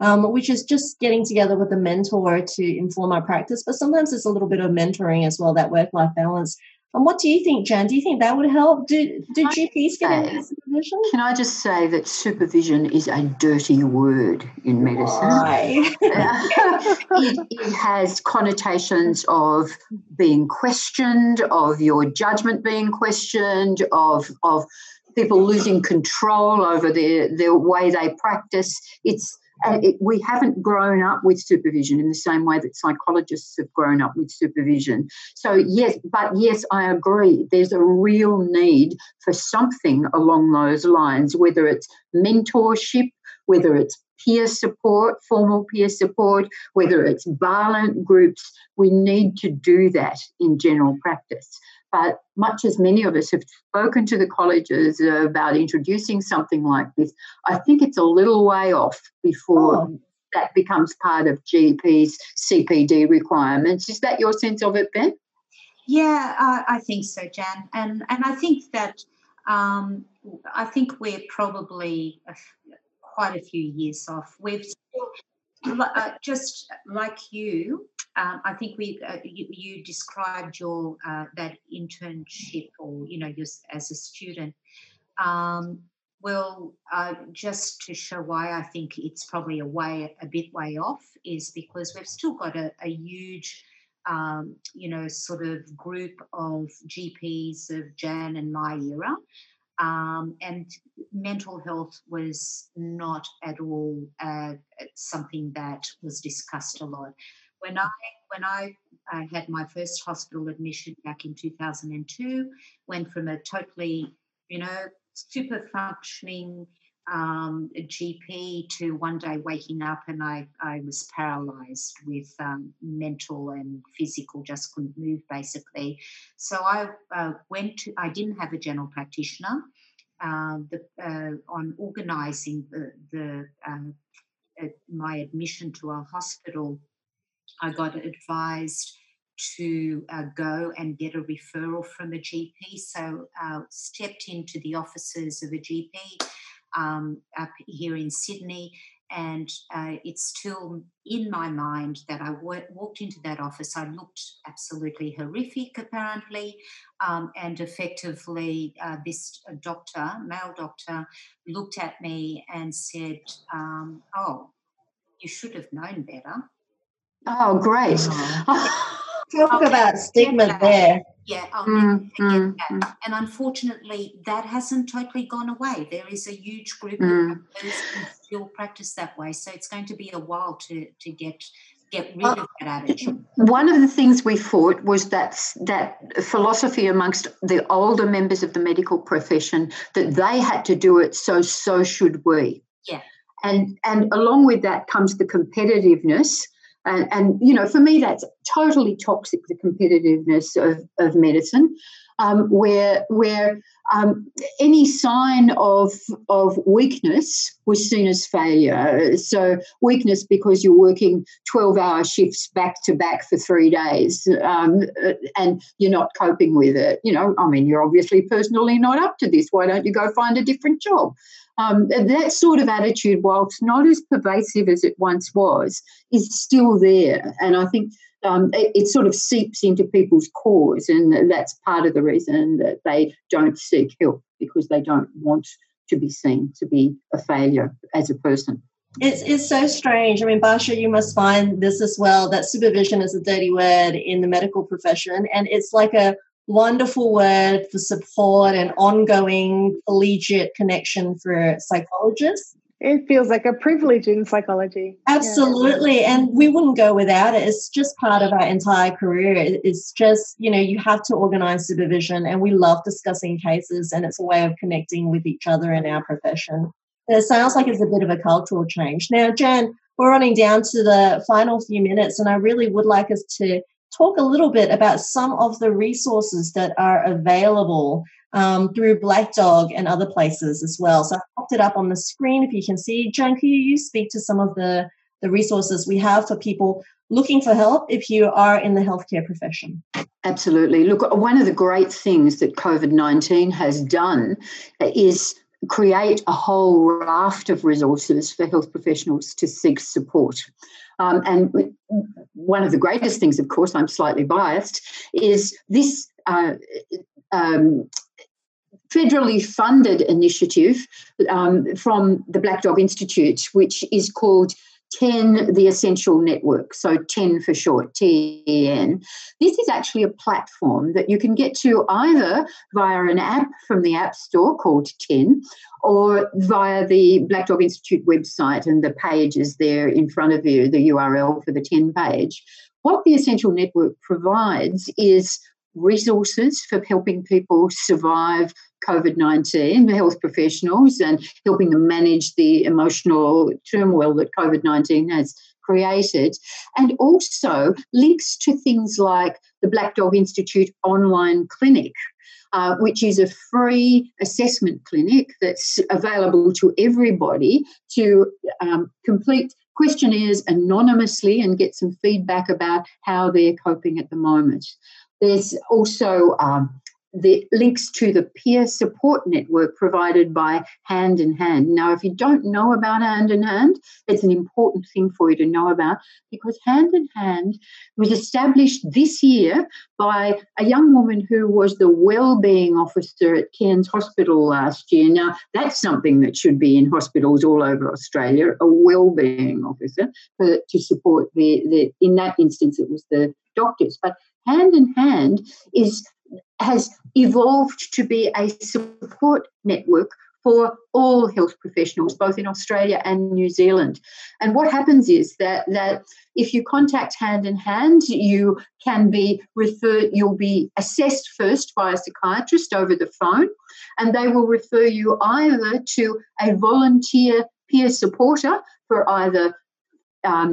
Um, which is just getting together with a mentor to inform our practice. But sometimes there's a little bit of mentoring as well, that work-life balance. And what do you think, Jan? Do you think that would help? Do, do G Ps get any supervision? Can I just say that supervision is a dirty word in medicine. Why? it, it has connotations of being questioned, of your judgment being questioned, of of people losing control over their, their way they practice. It's And it, we haven't grown up with supervision in the same way that psychologists have grown up with supervision. So, yes, but yes, I agree. There's a real need for something along those lines, whether it's mentorship, whether it's peer support, formal peer support, whether it's violent groups. We need to do that in general practice. But much as many of us have spoken to the colleges about introducing something like this, I think it's a little way off before oh. that becomes part of G Ps' C P D requirements. Is that your sense of it, Ben? Yeah, I, I think so, Jan. And and I think that um, I think we're probably a, quite a few years off. We've still, uh, just like you, Um, I think we uh, you, you described your uh, that internship, or you know, your, as a student. Um, well, uh, just to show why I think it's probably a way a bit way off is because we've still got a, a huge, um, you know, sort of group of G Ps of Jan and my era, um, and mental health was not at all uh, something that was discussed a lot. When I when I uh, had my first hospital admission back in two thousand two, went from a totally, you know, super functioning um, G P to one day waking up and I, I was paralysed with um, mental and physical, just couldn't move basically. So I uh, went to, I didn't have a general practitioner uh, the, uh, on organising the, the um, uh, my admission to a hospital. I got advised to uh, go and get a referral from a G P, so uh, stepped into the offices of a G P um, up here in Sydney, and uh, it's still in my mind that I w- walked into that office. I looked absolutely horrific, apparently, um, and effectively uh, this doctor, male doctor, looked at me and said, um, oh, you should have known better. Oh, great. Talk I'll about stigma there. Yeah, I'll mm, never forget mm, that. Mm. And unfortunately, that hasn't totally gone away. There is a huge group mm. of those who still practice that way. So it's going to be a while to, to get get rid uh, of that attitude. One of the things we fought was that, that philosophy amongst the older members of the medical profession that they had to do it, so so should we. Yeah. And and along with that comes the competitiveness. And, and, you know, for me, that's totally toxic, the competitiveness of, of medicine, um, where where um, any sign of of weakness was seen as failure. So weakness because you're working twelve-hour shifts back to back for three days um, and you're not coping with it. You know, I mean, you're obviously personally not up to this. Why don't you go find a different job? Um, that sort of attitude, whilst not as pervasive as it once was, is still there. And I think um, it, it sort of seeps into people's cores, and that's part of the reason that they don't seek help, because they don't want to be seen to be a failure as a person. It's it's so strange. I mean, Basia, you must find this as well, that supervision is a dirty word in the medical profession, and it's like a wonderful word for support and ongoing collegiate connection for psychologists. It feels like a privilege in psychology. Absolutely. Yeah. And we wouldn't go without it. It's just part of our entire career. It's just, you know, you have to organize supervision, and we love discussing cases, and it's a way of connecting with each other in our profession. It sounds like it's a bit of a cultural change. Now, Jan, we're running down to the final few minutes, and I really would like us to talk a little bit about some of the resources that are available Um, through Black Dog and other places as well. So I popped it up on the screen if you can see. Jan, can you speak to some of the, the resources we have for people looking for help if you are in the healthcare profession? Absolutely. Look, one of the great things that COVID nineteen has done is create a whole raft of resources for health professionals to seek support. Um, and one of the greatest things, of course, I'm slightly biased, is this uh, um, federally funded initiative um, from the Black Dog Institute, which is called T E N, the Essential Network, so T E N for short, T E N. This is actually a platform that you can get to either via an app from the App Store called T E N or via the Black Dog Institute website, and the page is there in front of you, the U R L for the T E N page. What the Essential Network provides is resources for helping people survive COVID nineteen, the health professionals, and helping them manage the emotional turmoil that COVID nineteen has created, and also links to things like the Black Dog Institute online clinic, uh, which is a free assessment clinic that's available to everybody to um, complete questionnaires anonymously and get some feedback about how they're coping at the moment. There's also um, the links to the peer support network provided by Hand in Hand. Now, if you don't know about Hand in Hand, it's an important thing for you to know about, because Hand in Hand was established this year by a young woman who was the wellbeing officer at Cairns Hospital last year. Now, that's something that should be in hospitals all over Australia, a wellbeing officer for, to support the, the, in that instance, it was the doctors. But Hand in Hand is has evolved to be a support network for all health professionals, both in Australia and New Zealand. And what happens is that, that if you contact Hand in Hand, you can be referred, you'll be assessed first by a psychiatrist over the phone, and they will refer you either to a volunteer peer supporter for either Um,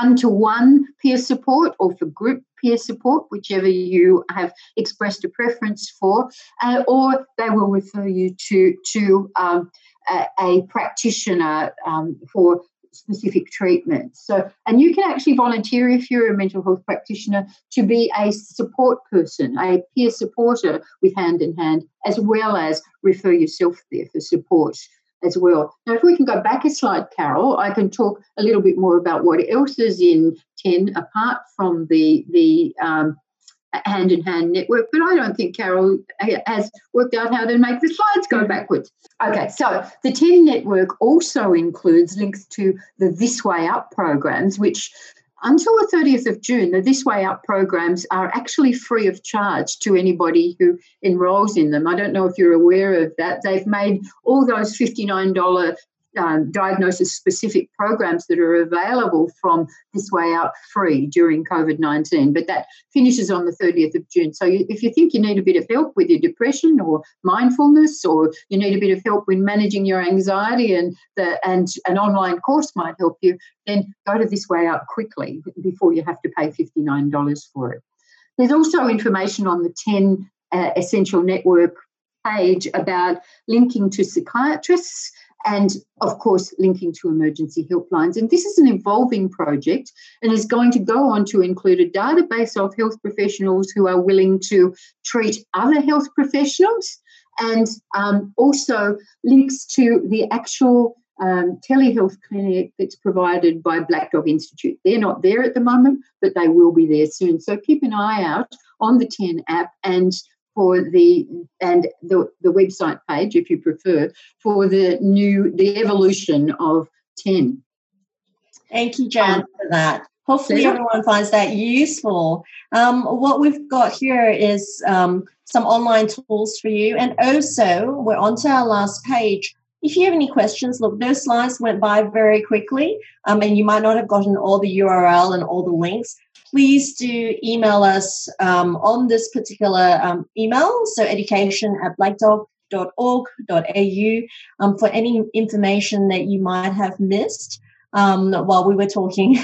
one-to-one peer support or for group peer support, whichever you have expressed a preference for, uh, or they will refer you to, to um, a, a practitioner um, for specific treatment. So, and you can actually volunteer if you're a mental health practitioner to be a support person, a peer supporter with Hand in Hand, as well as refer yourself there for support as well. Now, if we can go back a slide, Carol, I can talk a little bit more about what else is in T E N apart from the the um, Hand in Hand network, but I don't think Carol has worked out how to make the slides go backwards. Okay, so the T E N network also includes links to the This Way Up programs, which until the thirtieth of June, the This Way Up programs are actually free of charge to anybody who enrolls in them. I don't know if you're aware of that. They've made all those fifty-nine dollars um, diagnosis-specific programs that are available from This Way Up free during COVID nineteen, but that finishes on the thirtieth of June. So you, if you think you need a bit of help with your depression or mindfulness, or you need a bit of help when managing your anxiety, and the, and an online course might help you, then go to This Way Up quickly before you have to pay fifty-nine dollars for it. There's also information on the T E N uh, Essential Network page about linking to psychiatrists and, of course, linking to emergency helplines. And this is an evolving project and is going to go on to include a database of health professionals who are willing to treat other health professionals, and um, also links to the actual Um, telehealth clinic that's provided by Black Dog Institute. They're not there at the moment, but they will be there soon. So keep an eye out on the T E N app and for the and the, the website page, if you prefer, for the new the evolution of T E N. Thank you, Jan, um, for that. Hopefully yeah. everyone finds that useful. Um, what we've got here is um, some online tools for you, and also we're onto our last page. If you have any questions, look, those slides went by very quickly, um, and you might not have gotten all the U R L and all the links. Please do email us um, on this particular um, email, so education at black dog dot org dot a u, um, for any information that you might have missed um, while we were talking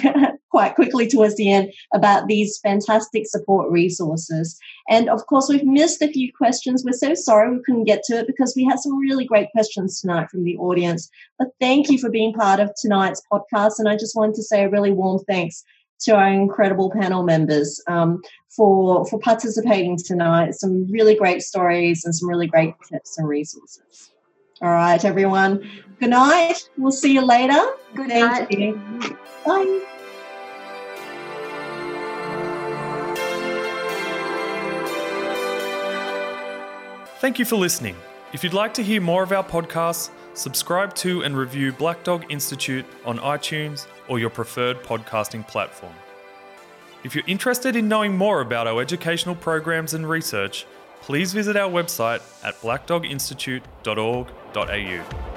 quite quickly towards the end about these fantastic support resources. And of course, we've missed a few questions. We're so sorry we couldn't get to it because we had some really great questions tonight from the audience. But thank you for being part of tonight's podcast. And I just wanted to say a really warm thanks to our incredible panel members um, for, for participating tonight. Some really great stories and some really great tips and resources. All right, everyone. Good night. We'll see you later. Good night. Thank you. Bye. Thank you for listening. If you'd like to hear more of our podcasts, subscribe to and review Black Dog Institute on iTunes or your preferred podcasting platform. If you're interested in knowing more about our educational programs and research, please visit our website at black dog institute dot org dot a u.